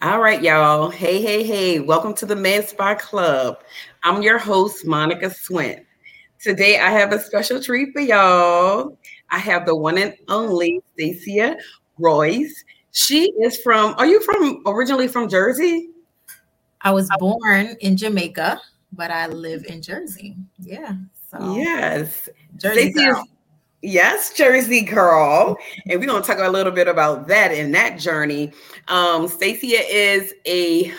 All right, y'all. Hey, hey, hey. Welcome to the Med Spa Club. I'm your host, Monica Swint. Today, I have a special treat for y'all. I have the one and only Stacia Royes. She is from, are you from originally from Jersey? I was born in Jamaica, but I live in Jersey. Yeah. So. Yes. Jersey girl. Yes, Jersey girl. And we're going to talk a little bit about that in that journey. Stacia is a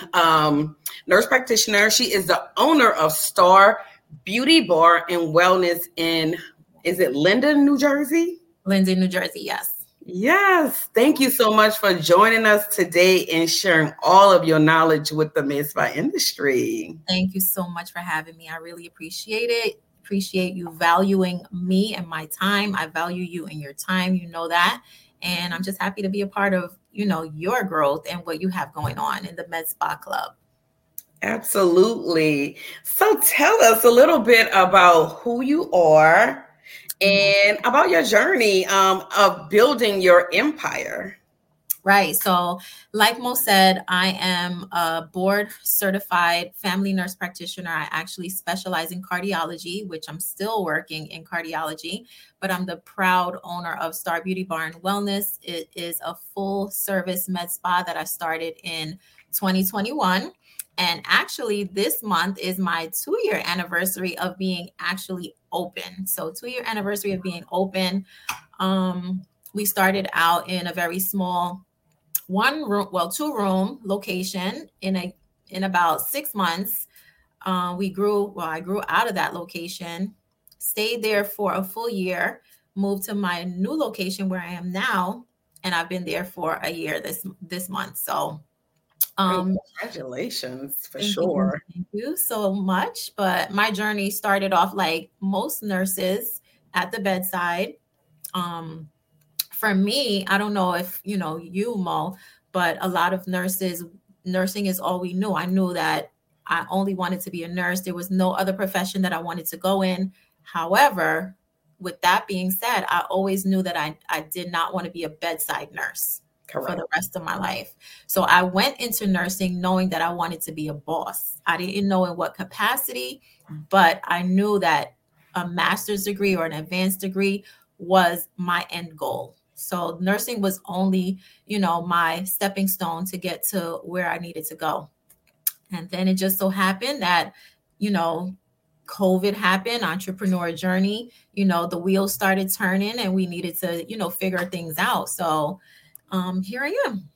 nurse practitioner. She is the owner of Star Beauty Bar and Wellness in, is it Linden, New Jersey? Linden, New Jersey, yes. Yes. Thank you so much for joining us today and sharing all of your knowledge with the Med Spa industry. Thank you so much for having me. I really appreciate it. Appreciate you valuing me and my time. I value you and your time. You know that. And I'm just happy to be a part of, you know, your growth and what you have going on in the Med Spa Club. Absolutely. So tell us a little bit about who you are and about your journey of building your empire. Right. So like Mo said, I am a board certified family nurse practitioner. I actually specialize in cardiology, which I'm still working in cardiology, but I'm the proud owner of Star Beauty Bar and Wellness. It is a full service med spa that I started in 2021. And actually this month is my 2-year anniversary of being actually open. So 2-year anniversary of being open. We started out in a very small 2-room location in about 6 months. I grew out of that location, stayed there for a full year, moved to my new location where I am now. And I've been there for a year this month. So congratulations for sure. Thank you so much. But my journey started off like most nurses at the bedside. For me, I don't know if, you know, you, Mo, but a lot of nurses, nursing is all we knew. I knew that I only wanted to be a nurse. There was no other profession that I wanted to go in. However, with that being said, I always knew that I did not want to be a bedside nurse. Correct. For the rest of my life. So I went into nursing knowing that I wanted to be a boss. I didn't know in what capacity, but I knew that a master's degree or an advanced degree was my end goal. So nursing was only, you know, my stepping stone to get to where I needed to go. And then it just so happened that, you know, COVID happened, entrepreneur journey, you know, the wheels started turning and we needed to, you know, figure things out. So here I am.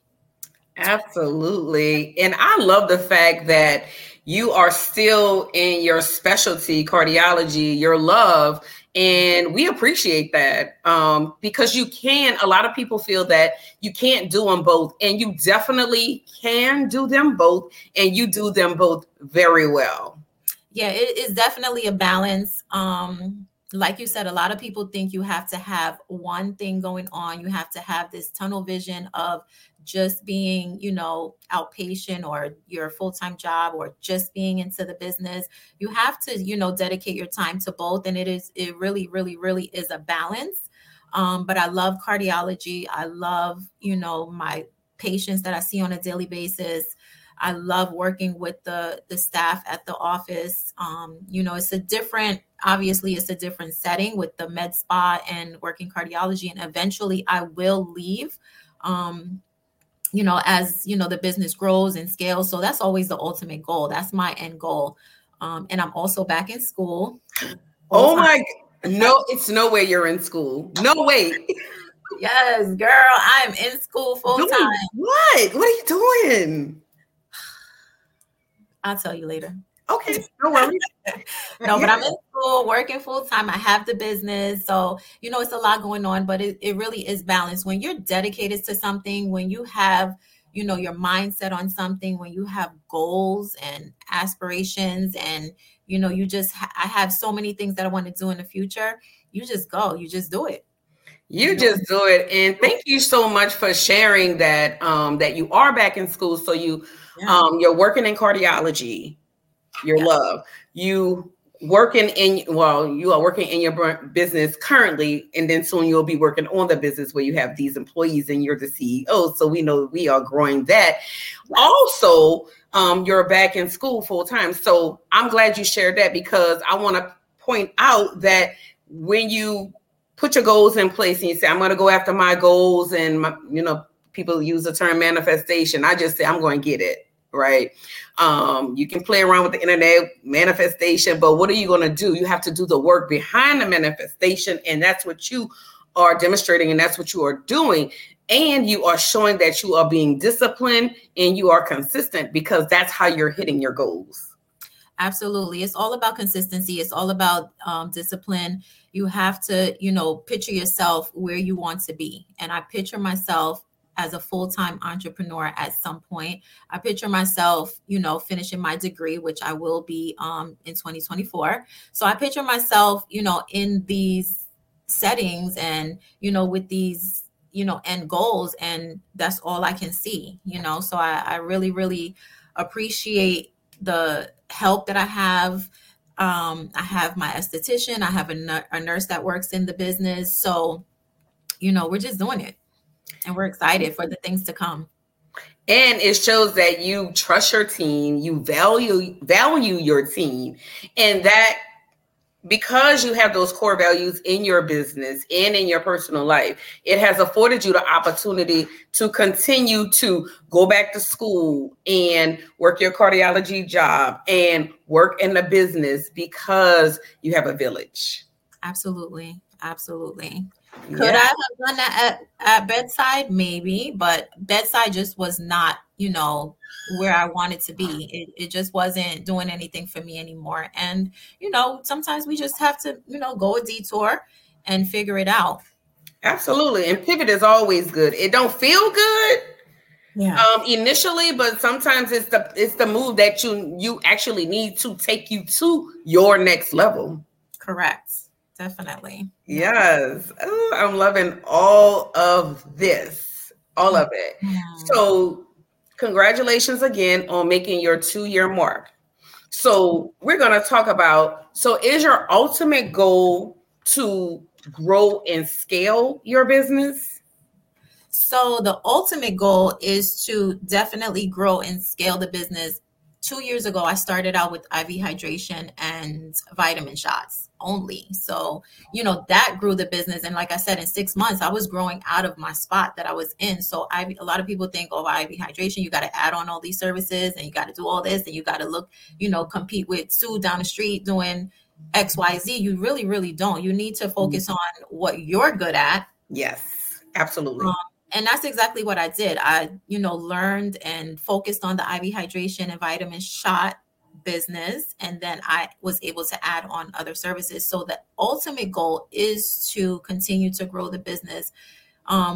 Absolutely. And I love the fact that you are still in your specialty, cardiology, your love. And we appreciate that because you can, a lot of people feel that you can't do them both, and you definitely can do them both, and you do them both very well. Yeah, it is definitely a balance. Like you said, a lot of people think you have to have one thing going on. You have to have this tunnel vision of just being, you know, outpatient or your full-time job or just being into the business. You have to, you know, dedicate your time to both. And it really, really, really is a balance. But I love cardiology. I love, you know, my patients that I see on a daily basis. I love working with the staff at the office. You know, it's a different setting with the med spa and working cardiology. And eventually I will leave, you know, as, you know, the business grows and scales. So that's always the ultimate goal. That's my end goal. And I'm also back in school. Oh my, no, it's no way you're in school. No way. Yes, girl, I'm in school full time. What? What are you doing? I'll tell you later. Okay. No worries. No, but I'm in school, working full time. I have the business. So, you know, it's a lot going on, but it really is balanced. When you're dedicated to something, when you have, you know, your mindset on something, when you have goals and aspirations and, you know, I have so many things that I want to do in the future. You just go, you just do it. You just do it. And thank you so much for sharing that, that you are back in school. So you're working in cardiology, your love. You working in, well, you are working in your business currently, and then soon you'll be working on the business where you have these employees and you're the CEO. So we know we are growing that. Also, you're back in school full time. So I'm glad you shared that, because I want to point out that when you put your goals in place and you say, I'm going to go after my goals, and my, you know, people use the term manifestation. I just say, I'm going to get it. Right. You can play around with the internet manifestation, but what are you going to do? You have to do the work behind the manifestation. And that's what you are demonstrating. And that's what you are doing. And you are showing that you are being disciplined and you are consistent, because that's how you're hitting your goals. Absolutely. It's all about consistency. It's all about discipline. You have to, you know, picture yourself where you want to be. And I picture myself as a full-time entrepreneur at some point. I picture myself, you know, finishing my degree, which I will be in 2024. So I picture myself, you know, in these settings and, you know, with these, you know, end goals, and that's all I can see, you know. So I really, really appreciate the help that I have. I have my esthetician, I have a nurse that works in the business. So, you know, we're just doing it. And we're excited for the things to come. And it shows that you trust your team, you value your team, and that because you have those core values in your business and in your personal life, it has afforded you the opportunity to continue to go back to school and work your cardiology job and work in the business, because you have a village. Absolutely. Absolutely. Could I have done that at bedside? Maybe, but bedside just was not, you know, where I wanted to be. It just wasn't doing anything for me anymore. And, you know, sometimes we just have to, you know, go a detour and figure it out. Absolutely. And pivot is always good. It don't feel good initially, but sometimes it's the move that you actually need to take you to your next level. Correct. Definitely. Yes. Oh, I'm loving all of this, all of it. Yeah. So congratulations again on making your 2-year mark. So we're going to talk about, so is your ultimate goal to grow and scale your business? So the ultimate goal is to definitely grow and scale the business. 2 years ago, I started out with IV hydration and vitamin shots only. So, you know, that grew the business. And like I said, in 6 months, I was growing out of my spot that I was in. So a lot of people think, oh, IV hydration, you got to add on all these services and you got to do all this and you got to look, you know, compete with Sue down the street doing X, Y, Z. You really, really don't. You need to focus on what you're good at. Yes, absolutely. And that's exactly what I did. I, you know, learned and focused on the IV hydration and vitamin shot business. And then I was able to add on other services. So the ultimate goal is to continue to grow the business.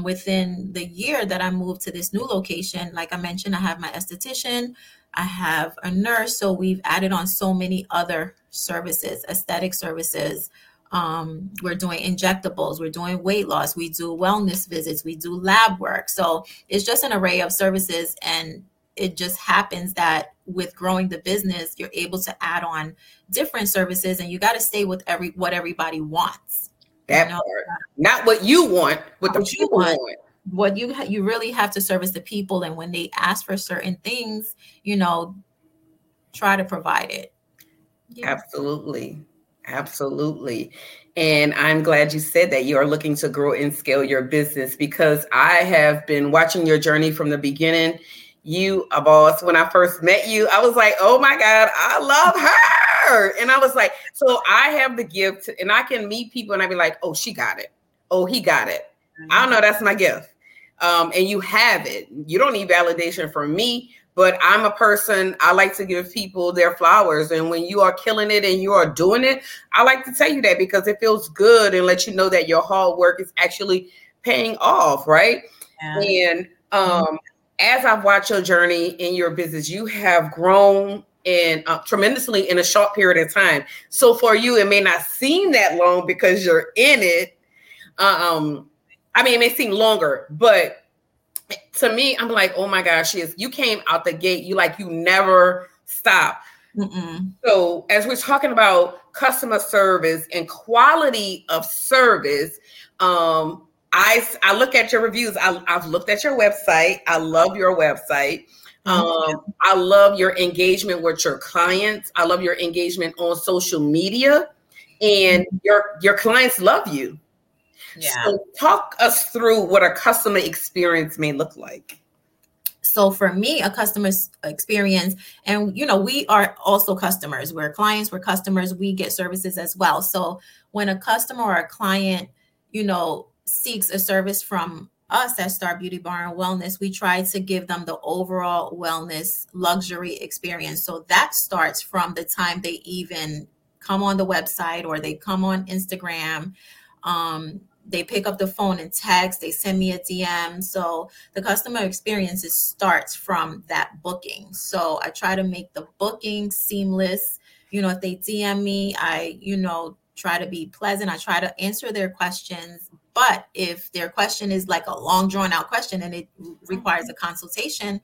Within the year that I moved to this new location, like I mentioned, I have my esthetician, I have a nurse. So we've added on so many other services, aesthetic services. We're doing injectables, we're doing weight loss, we do wellness visits, we do lab work. So it's just an array of services. And it just happens that with growing the business, you're able to add on different services, and you got to stay with what everybody wants. That, you know? Not what you want, but what you want. What you really have to service the people. And when they ask for certain things, you know, try to provide it. Yeah. Absolutely. Absolutely. And I'm glad you said that you are looking to grow and scale your business, because I have been watching your journey from the beginning. You a boss. When I first met you, I was like, oh my God, I love her. And I was like, so I have the gift, and I can meet people and I'd be like, oh, she got it. Oh, he got it. I don't know. That's my gift. And you have it. You don't need validation from me. But I'm a person, I like to give people their flowers. And when you are killing it and you are doing it, I like to tell you that, because it feels good and let you know that your hard work is actually paying off, right? Yeah. And as I've watched your journey in your business, you have grown and tremendously in a short period of time. So for you, it may not seem that long because you're in it. I mean, it may seem longer, but to me, I'm like, oh my gosh, you came out the gate. You never stop. Mm-mm. So as we're talking about customer service and quality of service, I look at your reviews. I've looked at your website. I love your website. I love your engagement with your clients. I love your engagement on social media, and your clients love you. Yeah. So talk us through what a customer experience may look like. So for me, a customer experience, and we are also customers. We're clients, we're customers, we get services as well. So when a customer or a client, seeks a service from us at Star Beauty Bar and Wellness, we try to give them the overall wellness luxury experience. So that starts from the time they even come on the website or they come on Instagram. They pick up the phone and text, they send me a DM. So the customer experience starts from that booking. So I try to make the booking seamless. If they DM me, I, try to be pleasant. I try to answer their questions. But if their question is like a long drawn out question and it requires a consultation,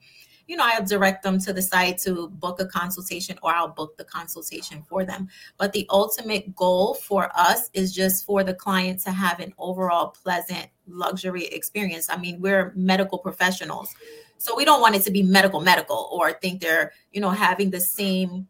I direct them to the site to book a consultation, or I'll book the consultation for them. But the ultimate goal for us is just for the client to have an overall pleasant luxury experience. I mean, we're medical professionals, so we don't want it to be medical or think they're, having the same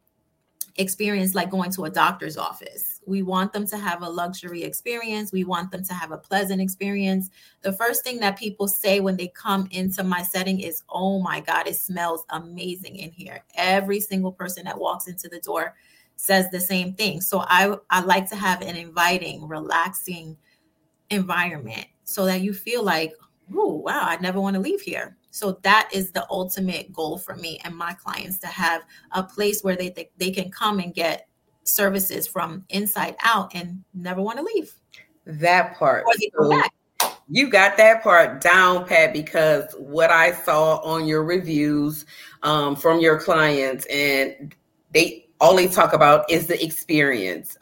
experience like going to a doctor's office. We want them to have a luxury experience. We want them to have a pleasant experience. The first thing that people say when they come into my setting is, oh my God, it smells amazing in here. Every single person that walks into the door says the same thing. So I like to have an inviting, relaxing environment so that you feel like, oh, wow, I never want to leave here. So that is the ultimate goal for me and my clients, to have a place where they can come and get services from inside out and never want to leave. That part. So you got that part down pat, because what I saw on your reviews from your clients, and all they talk about is the experience.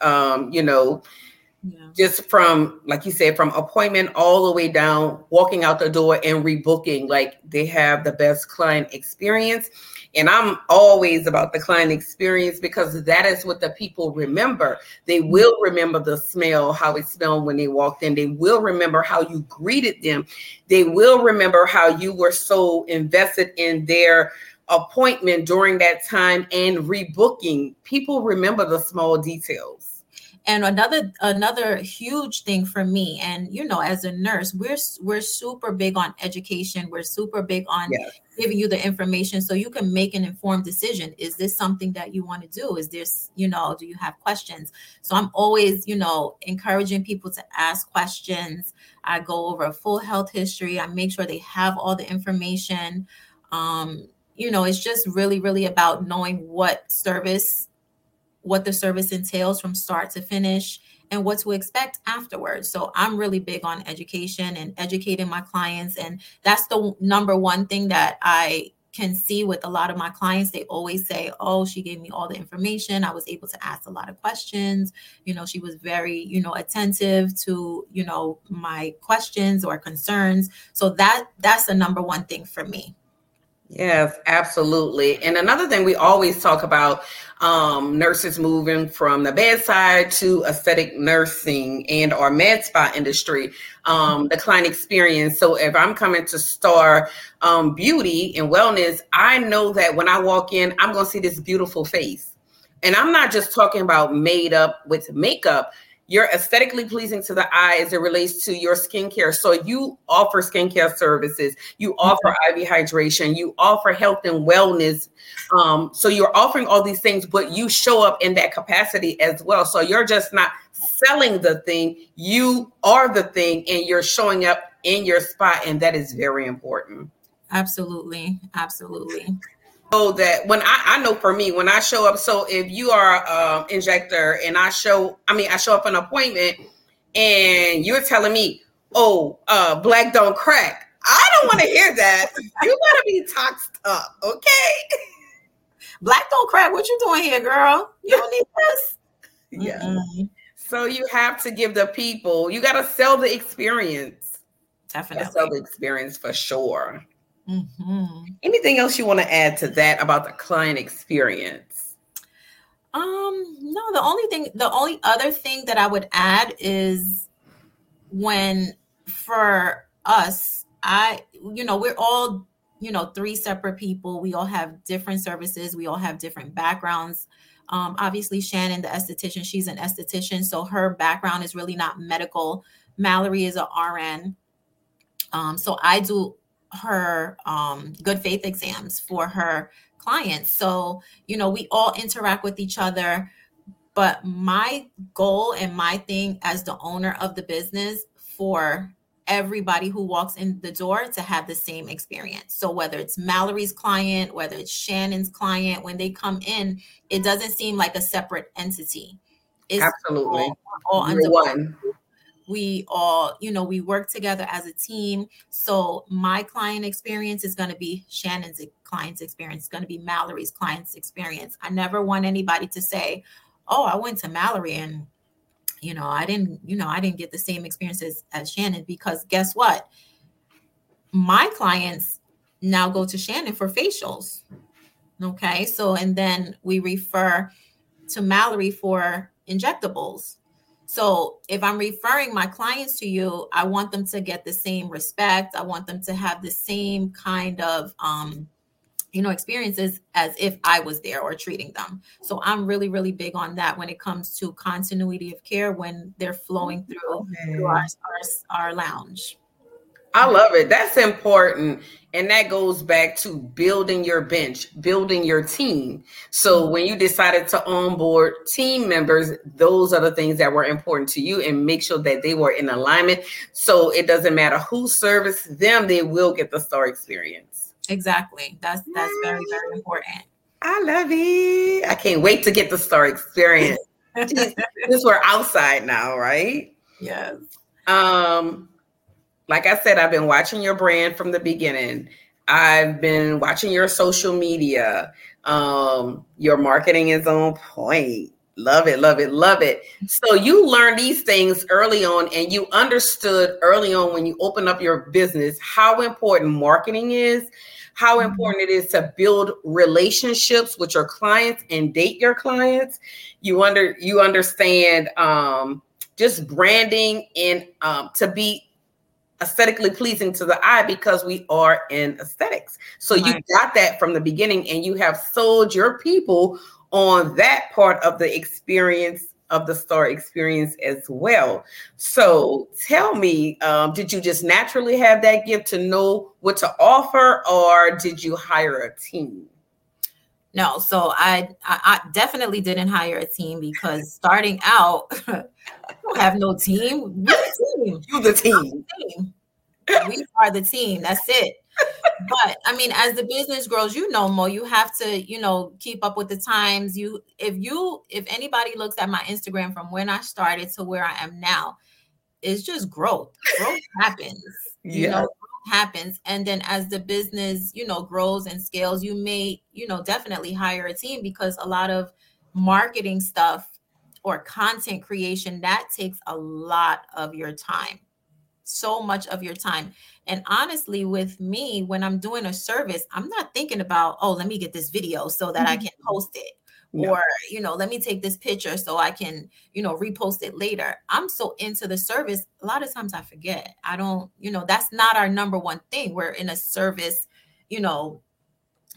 Yeah. Just from, like you said, from appointment all the way down, walking out the door and rebooking, like they have the best client experience. And I'm always about the client experience, because that is what the people remember. They will remember the smell, how it smelled when they walked in. They will remember how you greeted them. They will remember how you were so invested in their appointment during that time and rebooking. People remember the small details. And another huge thing for me, and as a nurse, we're super big on education. We're super big on giving you the information so you can make an informed decision. Is this something that you want to do? Is this, do you have questions? So I'm always, encouraging people to ask questions. I go over a full health history. I make sure they have all the information. It's just really, really about knowing what the service entails from start to finish and what to expect afterwards. So I'm really big on education and educating my clients. And that's the number one thing that I can see with a lot of my clients. They always say, oh, she gave me all the information. I was able to ask a lot of questions. She was very, attentive to, my questions or concerns. So that's the number one thing for me. Yes, absolutely. And another thing we always talk about, nurses moving from the bedside to aesthetic nursing and our med spa industry, the client experience. So if I'm coming to Star Beauty and Wellness, I know that when I walk in, I'm going to see this beautiful face. And I'm not just talking about made up with makeup. You're aesthetically pleasing to the eye as it relates to your skincare. So you offer skincare services, you offer IV hydration, you offer health and wellness. So you're offering all these things, but you show up in that capacity as well. So you're just not selling the thing, you are the thing, and you're showing up in your spot. And that is very important. Absolutely. Absolutely. So that when I know for me, when I show up, so if you are an injector and I show up an appointment and you're telling me, oh, black don't crack. I don't want to hear that. You gotta be toxed up, okay? Black don't crack. What you doing here, girl? You don't need this. Yeah. Mm-hmm. So you have to give the people. You gotta sell the experience. Definitely sell the experience for sure. Mm-hmm. Anything else you want to add to that about the client experience? No, the only other thing that I would add is when for us, we're all, three separate people. We all have different services. We all have different backgrounds. Obviously Shannon, the esthetician, she's an esthetician. So her background is really not medical. Mallory is a RN. So I do her good faith exams for her clients. So, we all interact with each other, but my goal and my thing as the owner of the business for everybody who walks in the door to have the same experience. So whether it's Mallory's client, whether it's Shannon's client, when they come in, it doesn't seem like a separate entity. It's absolutely all under one. We all, we work together as a team. So my client experience is going to be Shannon's client's experience. It's going to be Mallory's client's experience. I never want anybody to say, oh, I went to Mallory and, I didn't get the same experiences as Shannon, because guess what? My clients now go to Shannon for facials. Okay. So, and then we refer to Mallory for injectables. So if I'm referring my clients to you, I want them to get the same respect. I want them to have the same kind of, experiences as if I was there or treating them. So I'm really, really big on that when it comes to continuity of care when they're flowing through our lounge. I love it. That's important. And that goes back to building your bench, building your team. So when you decided to onboard team members, those are the things that were important to you, and make sure that they were in alignment. So it doesn't matter who serves them, they will get the star experience. Exactly. That's very, very important. I love it. I can't wait to get the star experience. Since we're outside now, right? Yes. Like I said, I've been watching your brand from the beginning. I've been watching your social media. Your marketing is on point. Love it, love it, love it. So you learned these things early on, and you understood early on when you opened up your business how important marketing is, how important it is to build relationships with your clients and date your clients. You understand just branding and to be aesthetically pleasing to the eye, because we are in aesthetics. So you got that from the beginning, and you have sold your people on that part of the experience of the star experience as well. So tell me, did you just naturally have that gift to know what to offer, or did you hire a team? No, so I definitely didn't hire a team, because starting out, I don't have no team. You're the team. We are the team. That's it. But I mean, as the business grows, Mo, you have to, keep up with the times. If anybody looks at my Instagram from when I started to where I am now, it's just growth. Growth happens. Happens. And then as the business, grows and scales, you may, definitely hire a team, because a lot of marketing stuff or content creation, that takes a lot of your time, so much of your time. And honestly, with me, when I'm doing a service, I'm not thinking about, oh, let me get this video so that I can post it. No. Or, let me take this picture so I can, repost it later. I'm so into the service. A lot of times I forget. I don't, that's not our number one thing. We're in a service,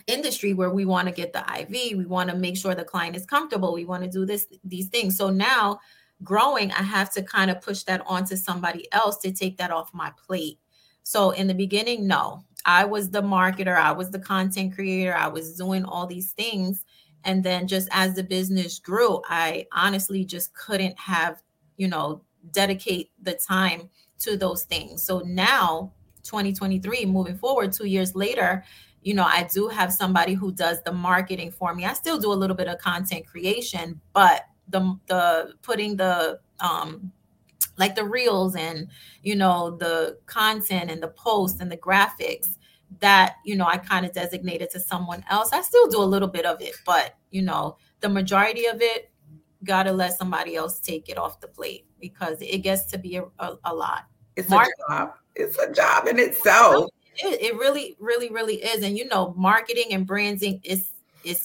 industry where we want to get the IV. We want to make sure the client is comfortable. We want to do these things. So now growing, I have to kind of push that onto somebody else to take that off my plate. So in the beginning, no, I was the marketer. I was the content creator. I was doing all these things. And then just as the business grew, I honestly just couldn't have, dedicate the time to those things. So now 2023, moving forward, 2 years later, I do have somebody who does the marketing for me. I still do a little bit of content creation, but the putting the, the reels and, the content and the posts and the graphics, that, I kind of designated to someone else. I still do a little bit of it, but, the majority of it, got to let somebody else take it off the plate, because it gets to be a lot. It's a job. It's a job in itself. It really, really, really is. And, marketing and branding is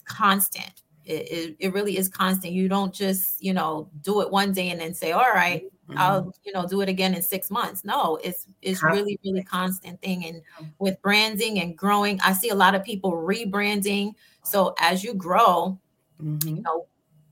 constant. It really is constant. You don't just, do it one day and then say, all right, mm-hmm. I'll, do it again in 6 months. No, it's really, really constant thing. And with branding and growing, I see a lot of people rebranding. So as you grow, mm-hmm.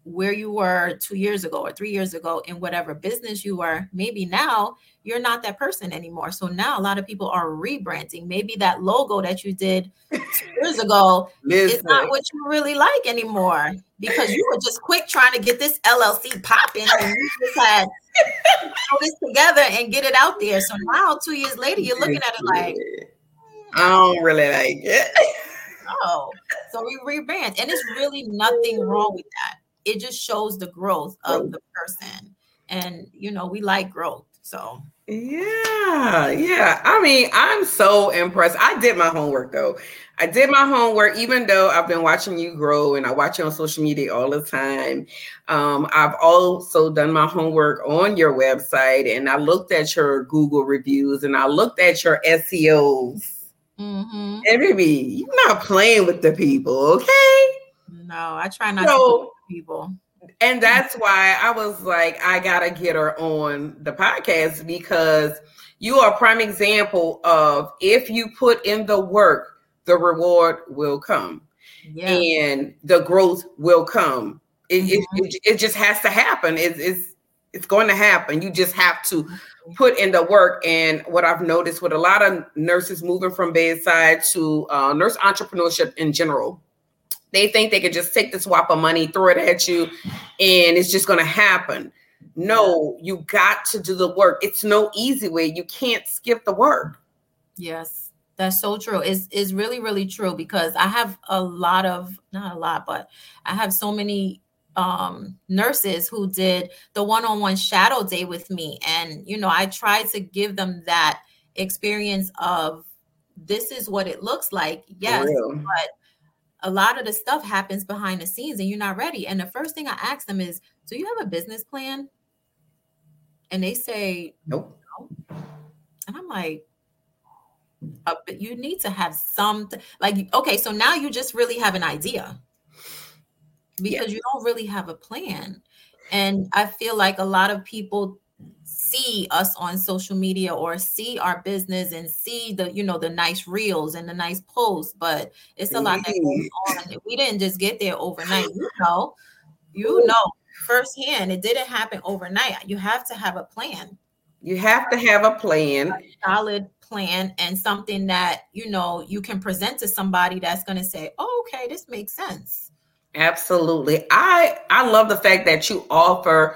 Where you were 2 years ago or 3 years ago in whatever business you were, maybe now you're not that person anymore. So now a lot of people are rebranding. Maybe that logo that you did 2 years ago is not what you really like anymore, because you were just quick trying to get this LLC popping and you just had to throw this together and get it out there. So now 2 years later, you're looking at it like, I don't really like it. Oh, so we rebrand, and it's really nothing wrong with that. It just shows the growth of the person. And, we like growth. So. Yeah. I mean, I'm so impressed. I did my homework, though. Even though I've been watching you grow and I watch you on social media all the time. I've also done my homework on your website, and I looked at your Google reviews and I looked at your SEOs. Mm-hmm. And baby, you're not playing with the people, okay? No, I try not to. People. And that's why I was like, I gotta get her on the podcast, because you are a prime example of, if you put in the work, the reward will come. Yeah. And the growth will come. It just has to happen. It's going to happen. You just have to put in the work. And what I've noticed with a lot of nurses moving from bedside to nurse entrepreneurship in general, they think they could just take the swap of money, throw it at you, and it's just going to happen. No, you got to do the work. It's no easy way. You can't skip the work. Yes, that's so true. It's really, really true, because I have I have so many nurses who did the one-on-one shadow day with me. And, I tried to give them that experience of, this is what it looks like. Yes, but a lot of the stuff happens behind the scenes and you're not ready. And the first thing I ask them is, do you have a business plan? And they say, nope. No. And I'm like, but you need to have something. Like, okay, so now you just really have an idea, because you don't really have a plan. And I feel like a lot of people see us on social media or see our business and see the, the nice reels and the nice posts, but it's a lot that goes on. We didn't just get there overnight. You know, firsthand, it didn't happen overnight. You have to have a plan. A solid plan, and something that, you can present to somebody that's going to say, oh, okay, this makes sense. Absolutely. I love the fact that you offer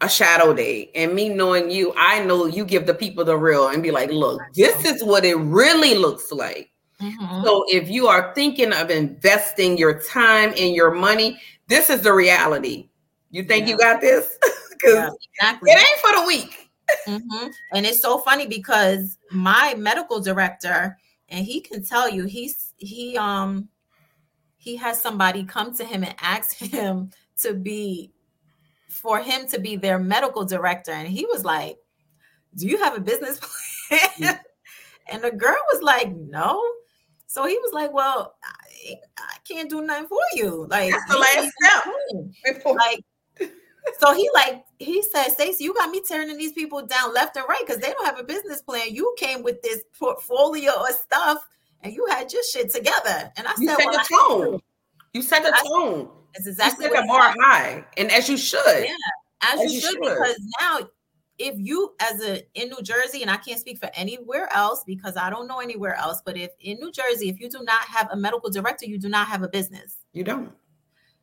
a shadow day, and me knowing you, I know you give the people the real and be like, look, this is what it really looks like. Mm-hmm. So if you are thinking of investing your time and your money, this is the reality. You think you got this? Because it ain't for the weak. Mm-hmm. And it's so funny, because my medical director, and he can tell you, he has somebody come to him and ask him for him to be their medical director. And he was like, do you have a business plan? And the girl was like, no. So he was like, well, I can't do nothing for you. Like, that's the last step. Like, so he said, Stacey, you got me turning these people down left and right, because they don't have a business plan. You came with this portfolio of stuff and you had your shit together. And I said, you set the tone. It's exactly the bar high, and as you should. Yeah, as you should, because now, if you in New Jersey, and I can't speak for anywhere else because I don't know anywhere else, but if in New Jersey, if you do not have a medical director, you do not have a business. You don't.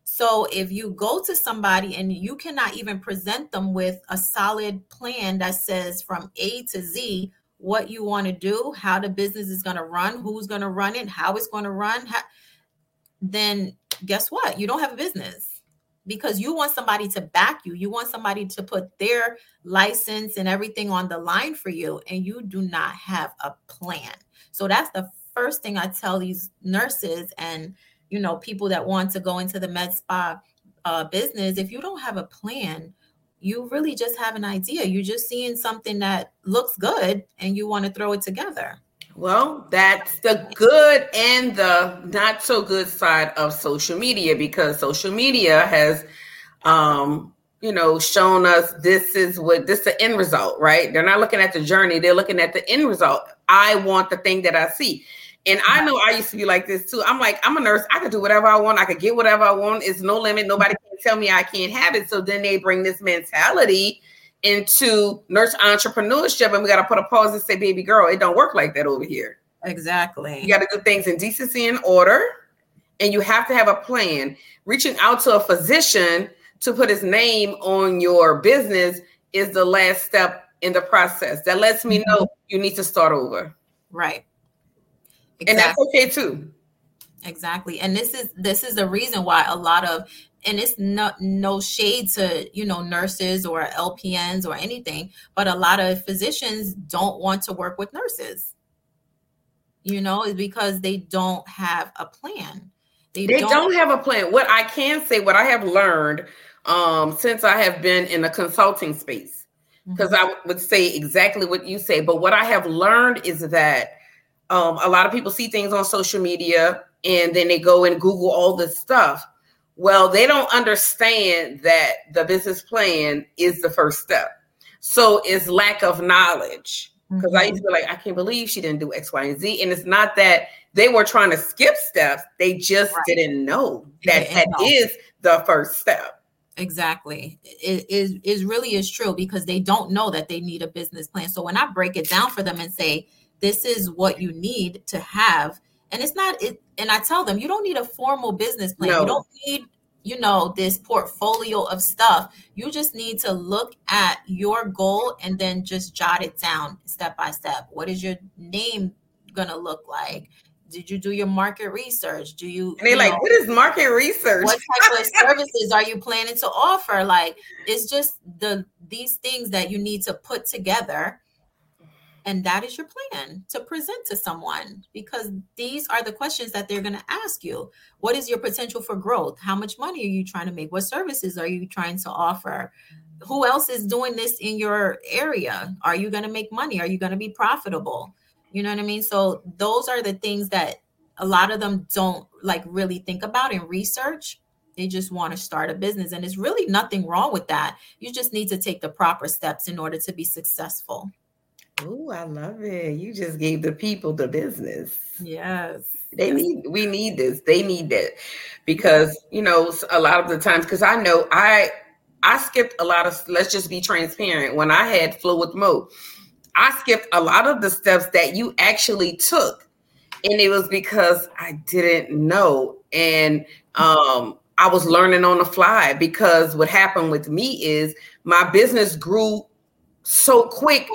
So if you go to somebody and you cannot even present them with a solid plan that says from A to Z what you want to do, how the business is going to run, who's going to run it, how it's going to run, then guess what? You don't have a business, because you want somebody to back you. You want somebody to put their license and everything on the line for you, and you do not have a plan. So that's the first thing I tell these nurses and, people that want to go into the med spa business. If you don't have a plan, you really just have an idea. You're just seeing something that looks good and you want to throw it together. Well, that's the good and the not so good side of social media, because social media has, shown us this is the end result, right? They're not looking at the journey. They're looking at the end result. I want the thing that I see. And I know I used to be like this too. I'm like, I'm a nurse. I could do whatever I want. I could get whatever I want. It's no limit. Nobody can tell me I can't have it. So then they bring this mentality into nurse entrepreneurship, and we got to put a pause and say, baby girl, it don't work like that over here. Exactly. You got to do things in decency and order, and you have to have a plan. Reaching out to a physician to put his name on your business is the last step in the process. That lets me know you need to start over. Right. Exactly. And that's okay too. Exactly. And this is the reason why a lot of, and it's not no shade to, nurses or LPNs or anything, but a lot of physicians don't want to work with nurses, is because they don't have a plan. They don't have a plan. What I can say, what I have learned since I have been in a consulting space, because I would say exactly what you say, but what I have learned is that a lot of people see things on social media and then they go and Google all this stuff. Well, they don't understand that the business plan is the first step. So it's lack of knowledge. Because I used to be like, I can't believe she didn't do X, Y, and Z. And it's not that they were trying to skip steps. They just didn't know that is the first step. Exactly. It really is true, because they don't know that they need a business plan. So when I break it down for them and say, this is what you need to have, and it's not it. And I tell them, you don't need a formal business plan. No. You don't need, this portfolio of stuff. You just need to look at your goal and then just jot it down step by step. What is your name going to look like? Did you do your market research? What is market research? What type of services are you planning to offer? Like, it's just these things that you need to put together. And that is your plan to present to someone, because these are the questions that they're going to ask you. What is your potential for growth? How much money are you trying to make? What services are you trying to offer? Who else is doing this in your area? Are you going to make money? Are you going to be profitable? You know what I mean? So those are the things that a lot of them don't really think about and research. They just want to start a business, and there's really nothing wrong with that. You just need to take the proper steps in order to be successful. Oh, I love it. You just gave the people the business. Yes. We need this. They need that, because, a lot of the times, because I know I skipped a lot of, let's just be transparent. When I had Flow with Mo, I skipped a lot of the steps that you actually took. And it was because I didn't know. And, I was learning on the fly, because what happened with me is my business grew so quick.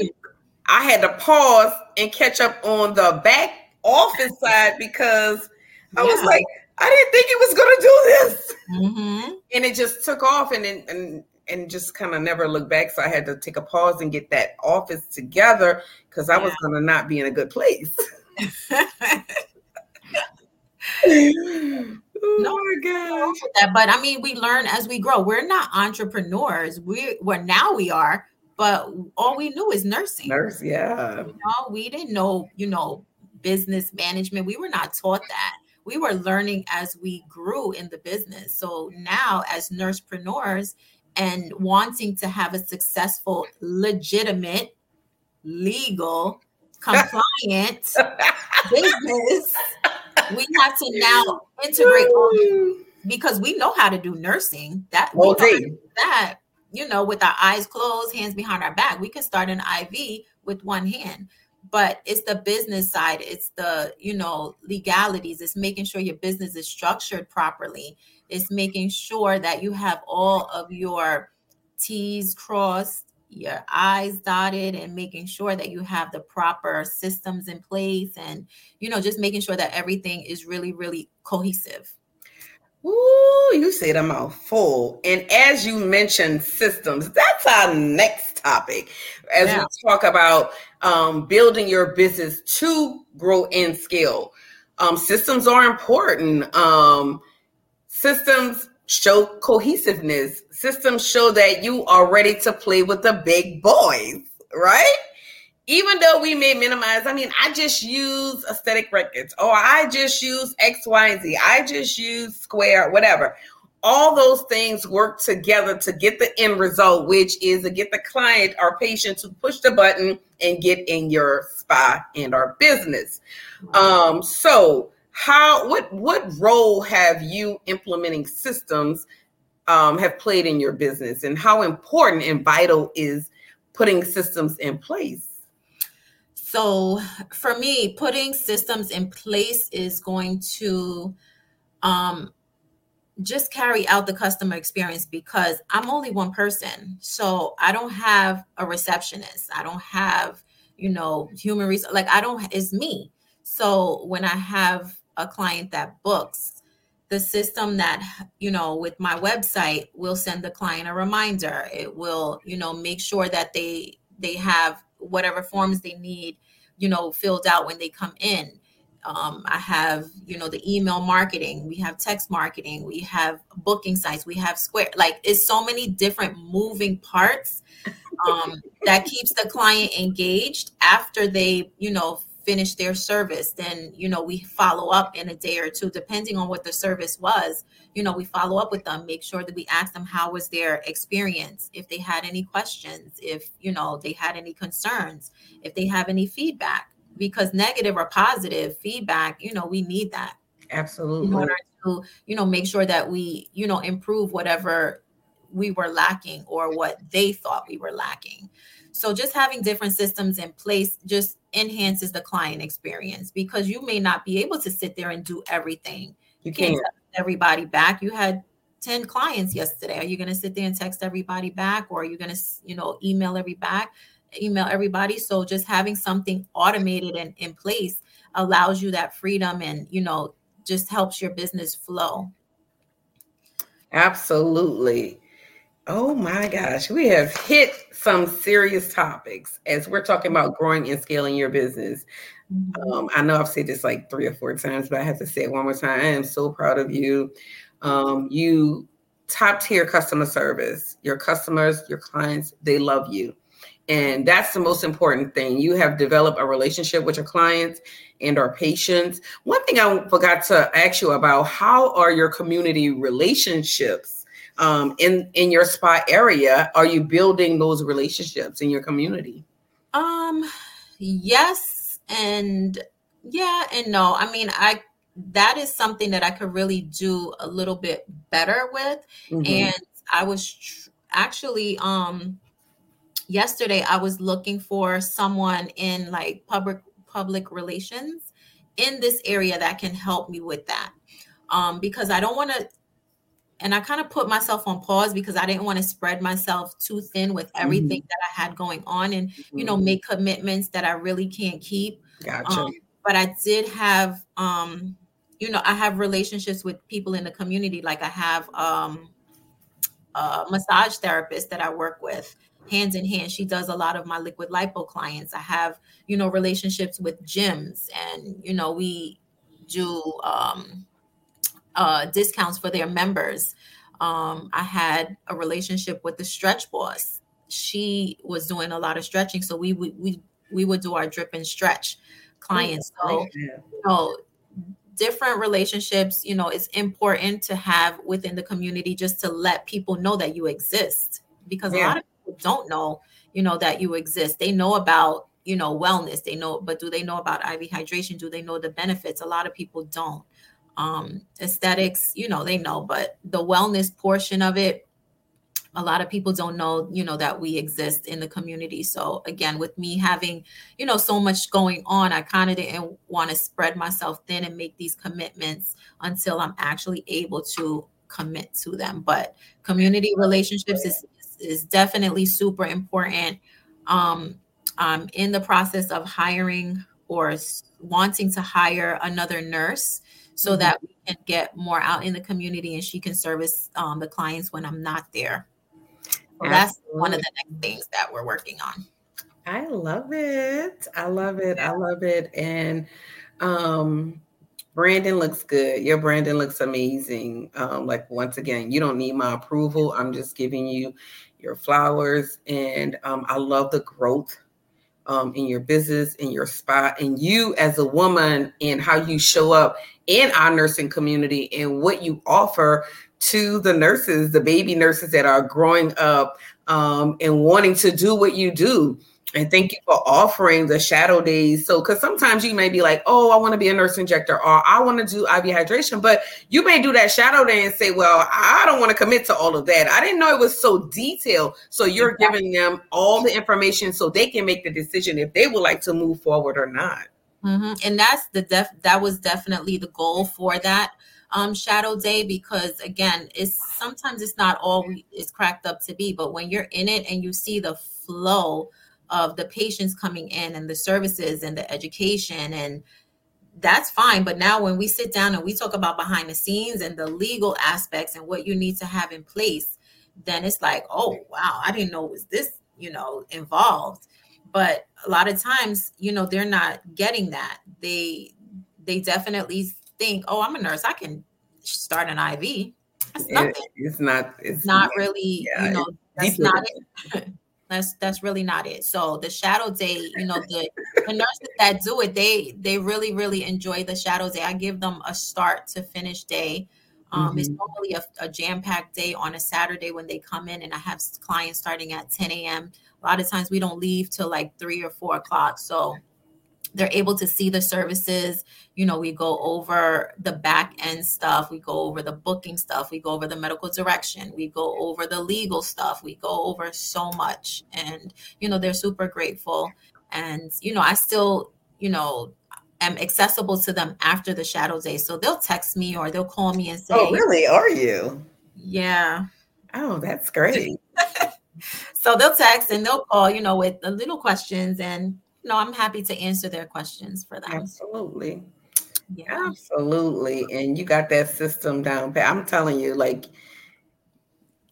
I had to pause and catch up on the back office side, because I was like, I didn't think it was going to do this. And it just took off and just kind of never looked back. So I had to take a pause and get that office together, because I was going to not be in a good place. Oh my God. But I mean, we learn as we grow. We're not entrepreneurs. Now we are. But all we knew is nursing. Nurse, yeah. We didn't know, business management. We were not taught that. We were learning as we grew in the business. So now, as nursepreneurs and wanting to have a successful, legitimate, legal, compliant business, we have to now integrate all, because we know how to do nursing. With our eyes closed, hands behind our back, we can start an IV with one hand. But it's the business side. It's the, legalities. It's making sure your business is structured properly. It's making sure that you have all of your T's crossed, your I's dotted, and making sure that you have the proper systems in place. And, just making sure that everything is really, really cohesive. Ooh, you said a mouthful. And as you mentioned systems, that's our next topic. As we talk about building your business to grow and scale, systems are important. Systems show cohesiveness. Systems show that you are ready to play with the big boys, right? even though we may minimize, I mean, I just use aesthetic records, or I just use X, Y, and Z. I just use Square, whatever. All those things work together to get the end result, which is to get the client or patient to push the button and get in your spa and our business. So how, what role have you implementing systems have played in your business, and how important and vital is putting systems in place? So for me, putting systems in place is going to just carry out the customer experience, because I'm only one person. So I don't have a receptionist. I don't have, you know, human resources. Like I don't, it's me. So when I have a client that books, the system that, you know, with my website will send the client a reminder. It will, you know, make sure that they have whatever forms they need, you know, filled out when they come in. I have, you know, the email marketing, we have text marketing, we have booking sites, we have Square, like it's so many different moving parts that keeps the client engaged. After they, you know, finish their service, then, you know, we follow up in a day or two, depending on what the service was. You know, we follow up with them, make sure that we ask them how was their experience, if they had any questions, if, you know, they had any concerns, if they have any feedback, because negative or positive feedback, you know, we need that. Absolutely. In order to, you know, make sure that we, you know, improve whatever we were lacking or what they thought we were lacking. So just having different systems in place just enhances the client experience, because you may not be able to sit there and do everything. You can't text everybody back. You had 10 clients yesterday. Are you going to sit there and text everybody back, or are you going to, you know, email everybody? So just having something automated and in place allows you that freedom and, you know, just helps your business flow. Absolutely. Oh my gosh, we have hit some serious topics as we're talking about growing and scaling your business. I know I've said this like 3 or 4 times, but I have to say it one more time. I am so proud of you. You top tier customer service. Your customers, your clients, they love you. And that's the most important thing. You have developed a relationship with your clients and our patients. One thing I forgot to ask you about, how are your community relationships? In your spa area, are you building those relationships in your community? Yes, and yeah, and no. I mean, that is something that I could really do a little bit better with. Mm-hmm. And I was actually yesterday I was looking for someone in like public relations in this area that can help me with that. Because I don't want to. And I kind of put myself on pause because I didn't want to spread myself too thin with everything that I had going on and, you know, make commitments that I really can't keep. Gotcha. But I did have, you know, I have relationships with people in the community. Like I have a massage therapist that I work with hands in hand. She does a lot of my liquid lipo clients. I have, you know, relationships with gyms, and, you know, we do, discounts for their members. I had a relationship with the stretch boss. She was doing a lot of stretching, so we would do our drip and stretch clients. So, you know, different relationships. You know, it's important to have within the community just to let people know that you exist, because a lot of people don't know, you know, that you exist. They know about, you know, wellness. They know, but do they know about IV hydration? Do they know the benefits? A lot of people don't. Aesthetics, you know, they know, but the wellness portion of it, a lot of people don't know, you know, that we exist in the community. So again, with me having, you know, so much going on, I kind of didn't want to spread myself thin and make these commitments until I'm actually able to commit to them. But community relationships is definitely super important. I'm in the process of hiring or wanting to hire another nurse, so that we can get more out in the community and she can service the clients when I'm not there. So that's one of the next things that we're working on. I love it. I love it. I love it. And Brandon looks good. Your Brandon looks amazing. Like, once again, you don't need my approval. I'm just giving you your flowers. And I love the growth in your business, in your spa, and you as a woman, and how you show up in our nursing community and what you offer to the nurses, the baby nurses that are growing up and wanting to do what you do. And thank you for offering the shadow days. So, because sometimes you may be like, oh, I want to be a nurse injector, or I want to do IV hydration. But you may do that shadow day and say, well, I don't want to commit to all of that. I didn't know it was so detailed. So you're giving them all the information so they can make the decision if they would like to move forward or not. Mm-hmm. And that's that was definitely the goal for that shadow day, because again, it's not all it's cracked up to be. But when you're in it and you see the flow of the patients coming in and the services and the education, and that's fine. But now when we sit down and we talk about behind the scenes and the legal aspects and what you need to have in place, then it's like, oh, wow, I didn't know it was this, involved. But a lot of times, they're not getting that. They definitely think, oh, I'm a nurse, I can start an IV. That's nothing. It's not really, that's not it. That's really not it. So the shadow day, the nurses that do it, they really, really enjoy the shadow day. I give them a start to finish day. It's normally a jam-packed day on a Saturday when they come in, and I have clients starting at 10 a.m. A lot of times we don't leave till like 3 or 4 o'clock. So they're able to see the services. We go over the back end stuff. We go over the booking stuff. We go over the medical direction. We go over the legal stuff. We go over so much. And, they're super grateful. And, I still, am accessible to them after the shadow day. So they'll text me or they'll call me and say, oh, really? Are you? Yeah. Oh, that's great. So they'll text and they'll call, with the little questions, and I'm happy to answer their questions for them. Absolutely. Yeah. Absolutely. And you got that system down pat. I'm telling you, like,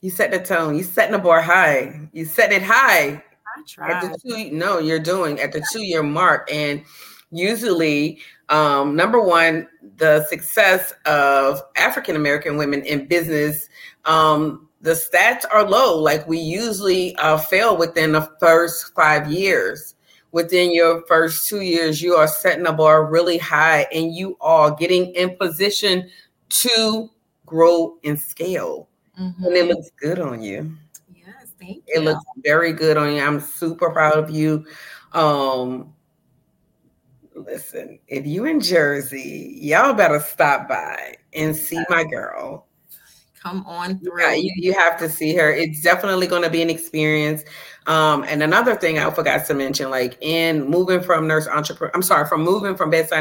you set the tone, you setting the bar high, you set it high. I tried. At the 2-year mark. And usually, number one, the success of African-American women in business, the stats are low. Like, we usually fail within the first 5 years. Within your first 2 years, you are setting the bar really high, and you are getting in position to grow and scale. Mm-hmm. And it looks good on you. Yes, thank you. It looks very good on you. I'm super proud of you. Listen, if you in Jersey, y'all better stop by and see my girl. Come on through. Yeah, you have to see her. It's definitely going to be an experience. And another thing I forgot to mention, like, in moving from bedside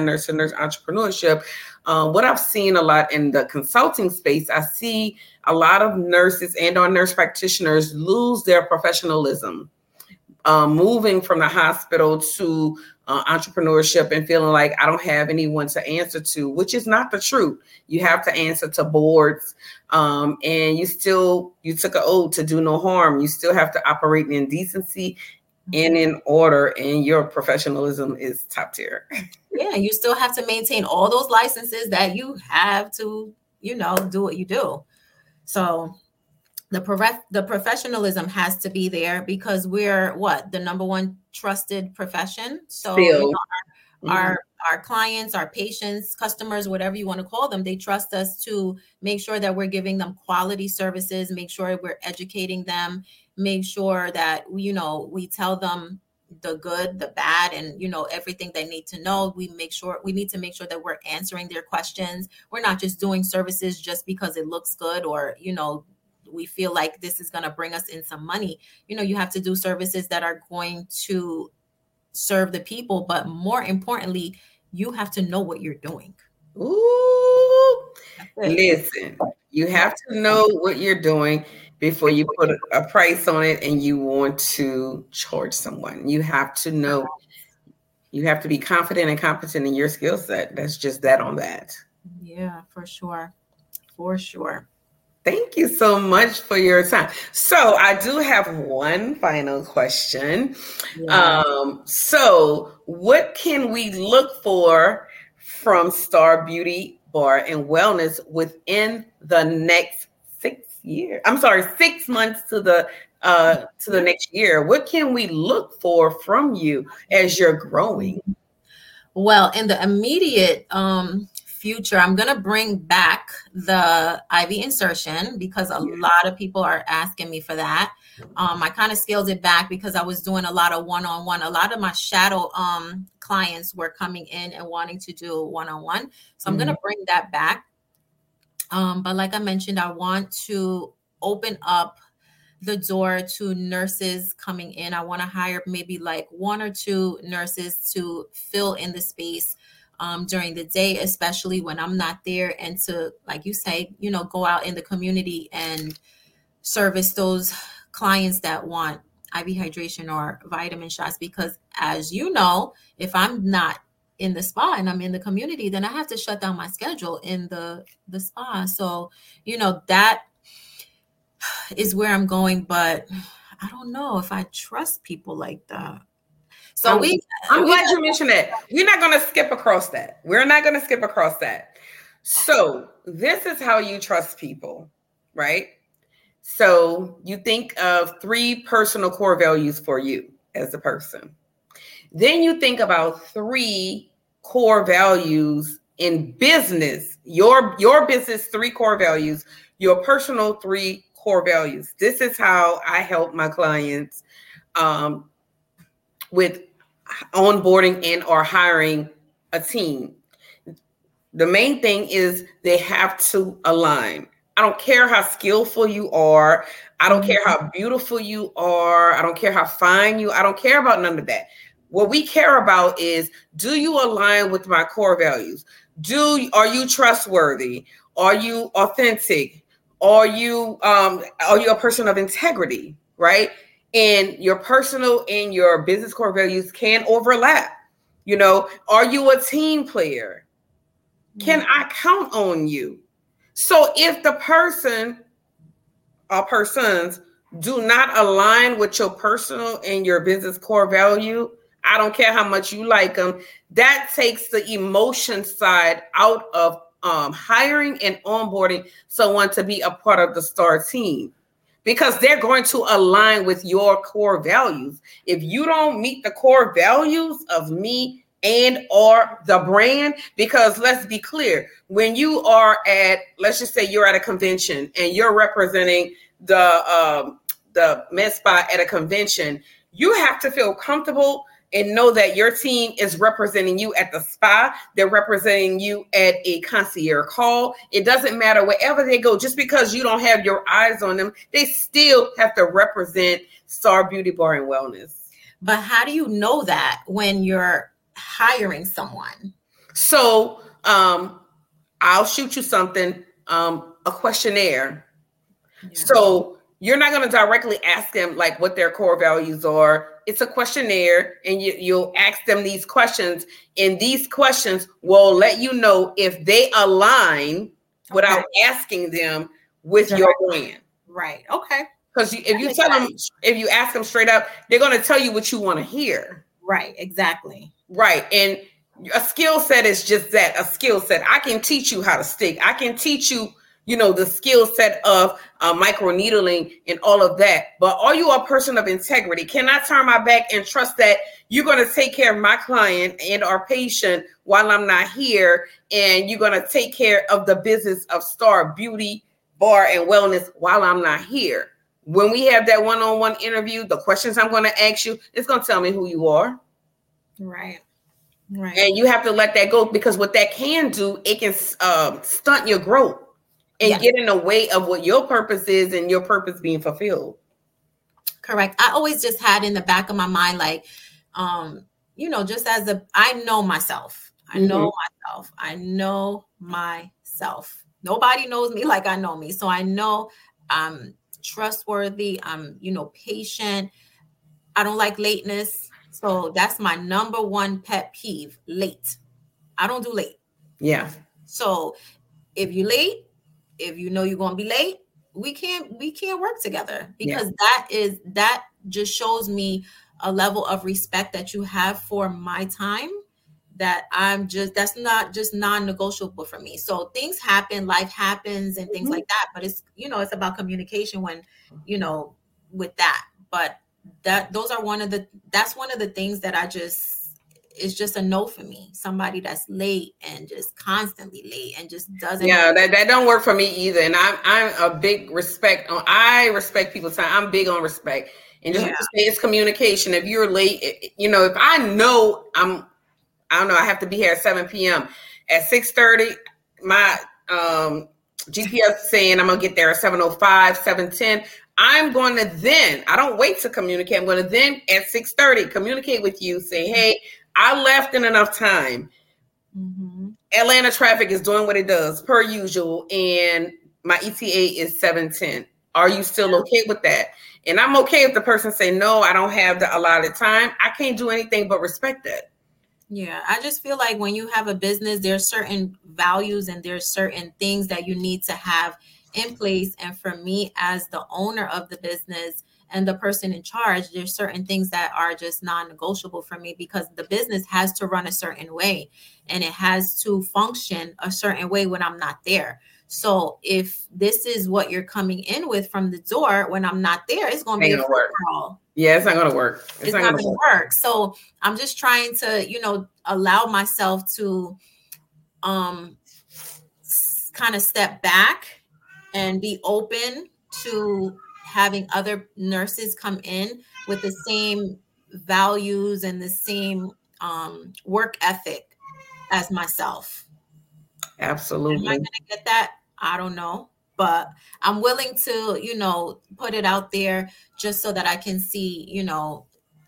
nurse to nurse entrepreneurship, what I've seen a lot in the consulting space, I see a lot of nurses and our nurse practitioners lose their professionalism, moving from the hospital to entrepreneurship and feeling like I don't have anyone to answer to, which is not the truth. You have to answer to boards, and you took an oath to do no harm. You still have to operate in decency and in order, and your professionalism is top tier. Yeah, you still have to maintain all those licenses that you have to, do what you do. So the professionalism has to be there, because we're the number one trusted profession. So our clients, our patients, customers, whatever you want to call them, they trust us to make sure that we're giving them quality services, make sure we're educating them, make sure that, we tell them the good, the bad, and, everything they need to know. We need to make sure that we're answering their questions. We're not just doing services just because it looks good, or, we feel like this is going to bring us in some money. You have to do services that are going to serve the people, but more importantly, you have to know what you're doing. Ooh, listen, you have to know what you're doing before you put a price on it and you want to charge someone. You have to know, you have to be confident and competent in your skill set. That's just that on that. Yeah, for sure. For sure. Thank you so much for your time. So I do have one final question. Yeah. So what can we look for from Star Beauty Bar and Wellness within the next 6 months to the to the next year? What can we look for from you as you're growing? Well, in the immediate future, I'm going to bring back the IV insertion because a lot of people are asking me for that. I kind of scaled it back because I was doing a lot of one-on-one. A lot of my shadow clients were coming in and wanting to do one-on-one. So I'm going to bring that back. But like I mentioned, I want to open up the door to nurses coming in. I want to hire maybe like one or two nurses to fill in the space during the day, especially when I'm not there, and to, like you say, you know, go out in the community and service those clients that want IV hydration or vitamin shots. Because as you know, if I'm not in the spa and I'm in the community, then I have to shut down my schedule in the spa. So, you know, that is where I'm going, but I don't know if I trust people like that. So I'm glad you mentioned that. We're not going to skip across that. So this is how you trust people, right? So you think of three personal core values for you as a person. Then you think about three core values in business, your business, three core values, your personal three core values. This is how I help my clients with onboarding and or hiring a team. The main thing is they have to align. I don't care how skillful you are. I don't care how beautiful you are. I don't care how fine you are. I don't care about none of that. What we care about is, do you align with my core values? Are you trustworthy? Are you authentic? Are you a person of integrity, right? And your personal and your business core values can overlap. You know, are you a team player? Can I count on you? So if the person or persons do not align with your personal and your business core value, I don't care how much you like them, that takes the emotion side out of hiring and onboarding someone to be a part of the STAR team, because they're going to align with your core values. If you don't meet the core values of me and or the brand, because let's be clear, when you are at, let's just say you're at a convention and you're representing the med spa at a convention, you have to feel comfortable and know that your team is representing you at the spa. They're representing you at a concierge call. It doesn't matter wherever they go. Just because you don't have your eyes on them, they still have to represent Star Beauty Bar and Wellness. But how do you know that when you're hiring someone? So I'll shoot you something, a questionnaire. Yeah. So you're not going to directly ask them like what their core values are. It's a questionnaire, and you'll ask them these questions, and these questions will let you know if they align without asking them with your brand. Right. Okay. Because if you tell them, if you ask them straight up, they're going to tell you what you want to hear. Right. Exactly. Right. And a skill set is just that, a skill set. I can teach you how to stick. I can teach you, you know, the skill set of microneedling and all of that. But are you a person of integrity? Can I turn my back and trust that you're going to take care of my client and our patient while I'm not here? And you're going to take care of the business of Star Beauty Bar and Wellness while I'm not here. When we have that one-on-one interview, the questions I'm going to ask you, it's going to tell me who you are. Right. Right. And you have to let that go, because what that can do, it can stunt your growth. And get in the way of what your purpose is and your purpose being fulfilled. Correct. I always just had in the back of my mind, like, you know, just as I know myself. I know myself. Nobody knows me like I know me. So I know I'm trustworthy. I'm, you know, patient. I don't like lateness. So that's my number one pet peeve, late. I don't do late. Yeah. So if you're late, if you know you're going to be late, we can't work together, because that just shows me a level of respect that you have for my time that that's not just non-negotiable for me. So things happen, life happens and things like that. But it's, you know, it's about communication when, you know, with that. But that's one of the things that it's just a no for me. Somebody that's late and just constantly late and just doesn't. Yeah, that don't work for me either. And I'm a big I respect people's time. I'm big on respect. And just it's communication. If you're late, if I know I have to be here at 7 p.m. at 6:30, my GPS saying I'm going to get there at 7:05, 7:10. I'm going to then, I don't wait to communicate. I'm going to then at 6:30 communicate with you, say, hey, I left in enough time. Mm-hmm. Atlanta traffic is doing what it does per usual. And my ETA is 7:10. Are you still okay with that? And I'm okay if the person say, no, I don't have the allotted time. I can't do anything but respect that. Yeah, I just feel like when you have a business, there's certain values and there's certain things that you need to have in place. And for me, as the owner of the business and the person in charge, there's certain things that are just non-negotiable for me, because the business has to run a certain way and it has to function a certain way when I'm not there. So if this is what you're coming in with from the door when I'm not there, it's going to be a free-for-all. Yeah, it's not going to work. It's not going to work. So I'm just trying to, allow myself to kind of step back and be open to having other nurses come in with the same values and the same work ethic as myself. Absolutely. Am I going to get that? I don't know. But I'm willing to, put it out there just so that I can see,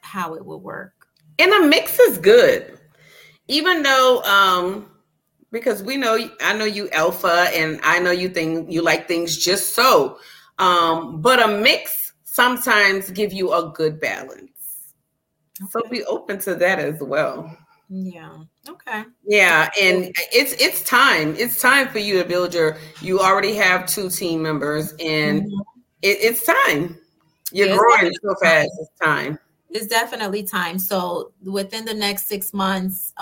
how it will work. And a mix is good, even though, because I know you alpha and I know you think you like things just so, but a mix sometimes give you a good balance. Okay. So be open to that as well. Yeah. Okay. Yeah. And it's time for you to build you already have 2 team members and it's time. You're growing so fast. It's time. It's definitely time. So within the next 6 months,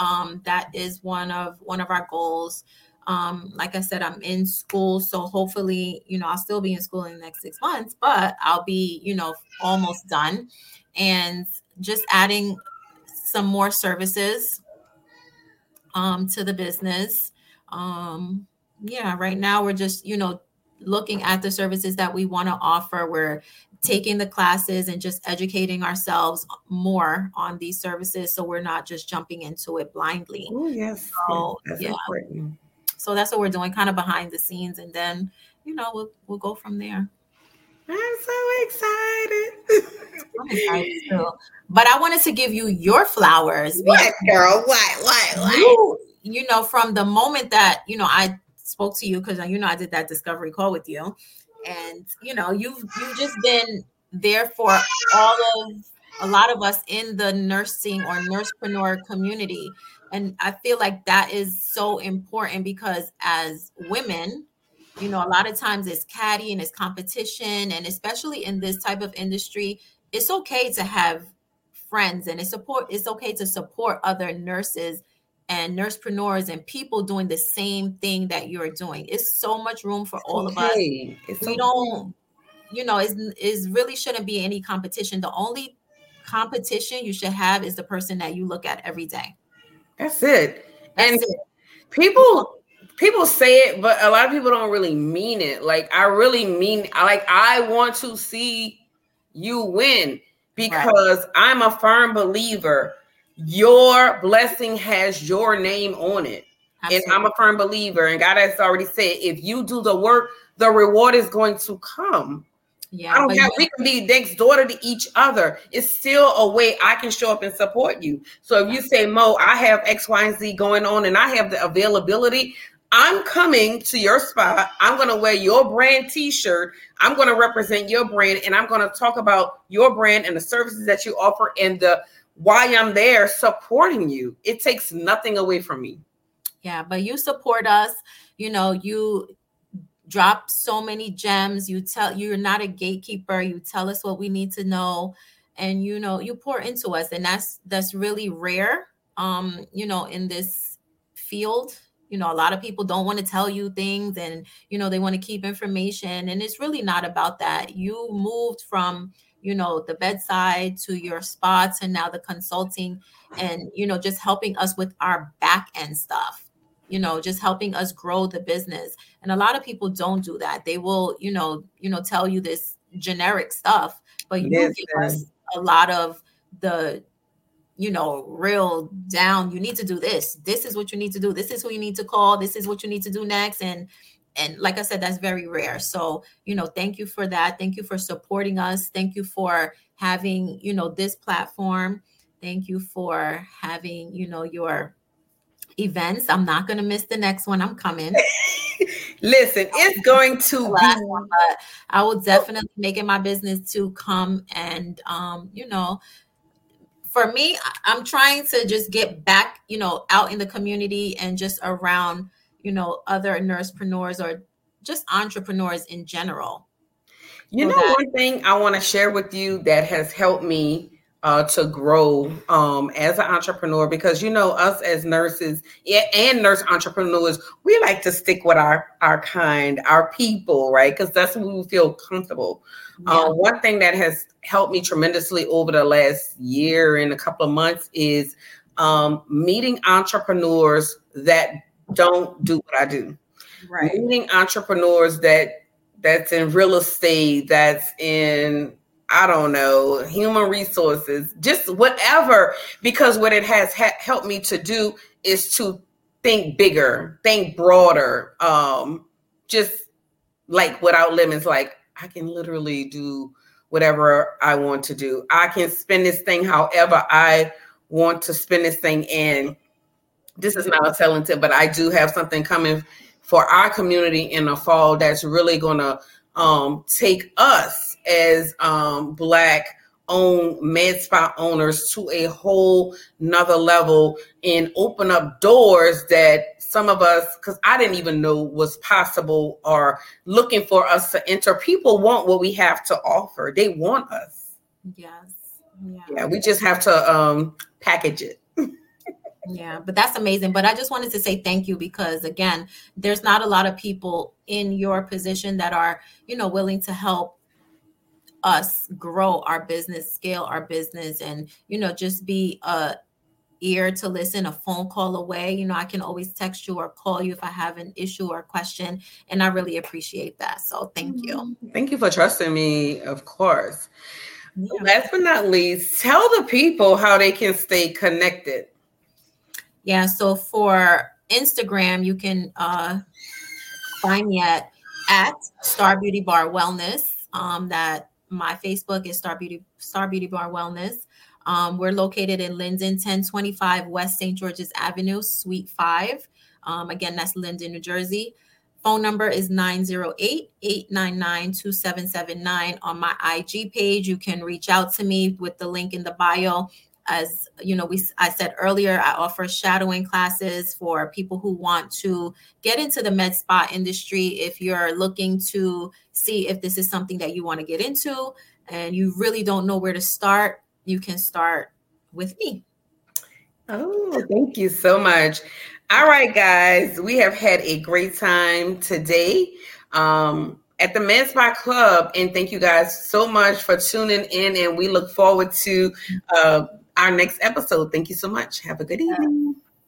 that is one of our goals. Like I said, I'm in school, so hopefully, I'll still be in school in the next 6 months, but I'll be, almost done, and just adding some more services to the business. Right now we're just, looking at the services that we want to offer. We're taking the classes and just educating ourselves more on these services, so we're not just jumping into it blindly. Oh, yes. So, important. So that's what we're doing, kind of behind the scenes, and then, we'll go from there. I'm so excited. I'm excited too. But I wanted to give you your flowers. What, girl? What? From the moment that, I spoke to you, because, I did that discovery call with you. And, you've just been there for a lot of us in the nursing or nursepreneur community. And I feel like that is so important, because as women, a lot of times it's catty and it's competition. And especially in this type of industry, it's okay to have friends and it's okay to support other nurses and nursepreneurs and people doing the same thing that you're doing. It's so much room for all of us. It really shouldn't be any competition. The only competition you should have is the person that you look at every day. That's it. People say it, but a lot of people don't really mean it. I want to see you win, because I'm a firm believer. Your blessing has your name on it. Absolutely. And I'm a firm believer. And God has already said, if you do the work, the reward is going to come. Yeah, I don't care. We can be next door to each other. It's still a way I can show up and support you. So if you say, Mo, I have X, Y, and Z going on and I have the availability, I'm coming to your spot. I'm going to wear your brand t-shirt. I'm going to represent your brand, and I'm going to talk about your brand and the services that you offer and why I'm there supporting you. It takes nothing away from me. Yeah, but you support us. You drop so many gems. You're not a gatekeeper. You tell us what we need to know, and you pour into us, and that's really rare. In this field, a lot of people don't want to tell you things, and they want to keep information, and it's really not about that. You moved from you know, the bedside to your spa to now the consulting and, you know, just helping us with our back end stuff, you know, just helping us grow the business. And a lot of people don't do that. They will, you know, tell you this generic stuff, but you give us a lot of the, you know, real down, you need to do this. This is what you need to do. This is who you need to call. This is what you need to do next. And like I said, that's very rare. So, you know, thank you for that. Thank you for supporting us. Thank you for having, you know, this platform. Thank you for having, you know, your events. I'm not going to miss the next one. I'm coming. Listen, it's going to be one, but I will definitely make it my business to come and, you know, for me, I'm trying to just get back, you know, out in the community and just around, you know, other nursepreneurs or just entrepreneurs in general. You know, one thing I want to share with you that has helped me to grow as an entrepreneur, because, you know, us as nurses and nurse entrepreneurs, we like to stick with our kind, our people, right? Because that's when we feel comfortable. Yeah. One thing that has helped me tremendously over the last year and a couple of months is meeting entrepreneurs that don't do what I do. Right. Meeting entrepreneurs that's in real estate, that's in, I don't know, human resources, just whatever, because what it has helped me to do is to think bigger, think broader, just like without limits. Like, I can literally do whatever I want to do. I can spend this thing however I want to spend this thing. And this is not a selling tip, but I do have something coming for our community in the fall that's really going to take us as Black-owned med spa owners to a whole nother level and open up doors that some of us, because I didn't even know was possible, are looking for us to enter. People want what we have to offer. They want us. Yes. Yeah, we just have to package it. Yeah, but that's amazing. But I just wanted to say thank you, because again, there's not a lot of people in your position that are, you know, willing to help us grow our business, scale our business, and, you know, just be a ear to listen, a phone call away. You know, I can always text you or call you if I have an issue or question, and I really appreciate that. So thank you. Thank you for trusting me, of course. Yeah. Last but not least, tell the people how they can stay connected. Yeah, so for Instagram, you can find me at Star Beauty Bar Wellness. That my Facebook is Star Beauty Bar Wellness. We're located in Linden, 1025 West St. George's Avenue, Suite 5. Again, that's Linden, New Jersey. Phone number is 908-899-2779. On my IG page, you can reach out to me with the link in the bio. As you know, I said earlier, I offer shadowing classes for people who want to get into the med spa industry. If you're looking to see if this is something that you want to get into and you really don't know where to start, you can start with me. Oh, thank you so much. All right, guys, we have had a great time today at the Med Spa Club. And thank you guys so much for tuning in. And we look forward to our next episode. Thank you so much. Have a good evening.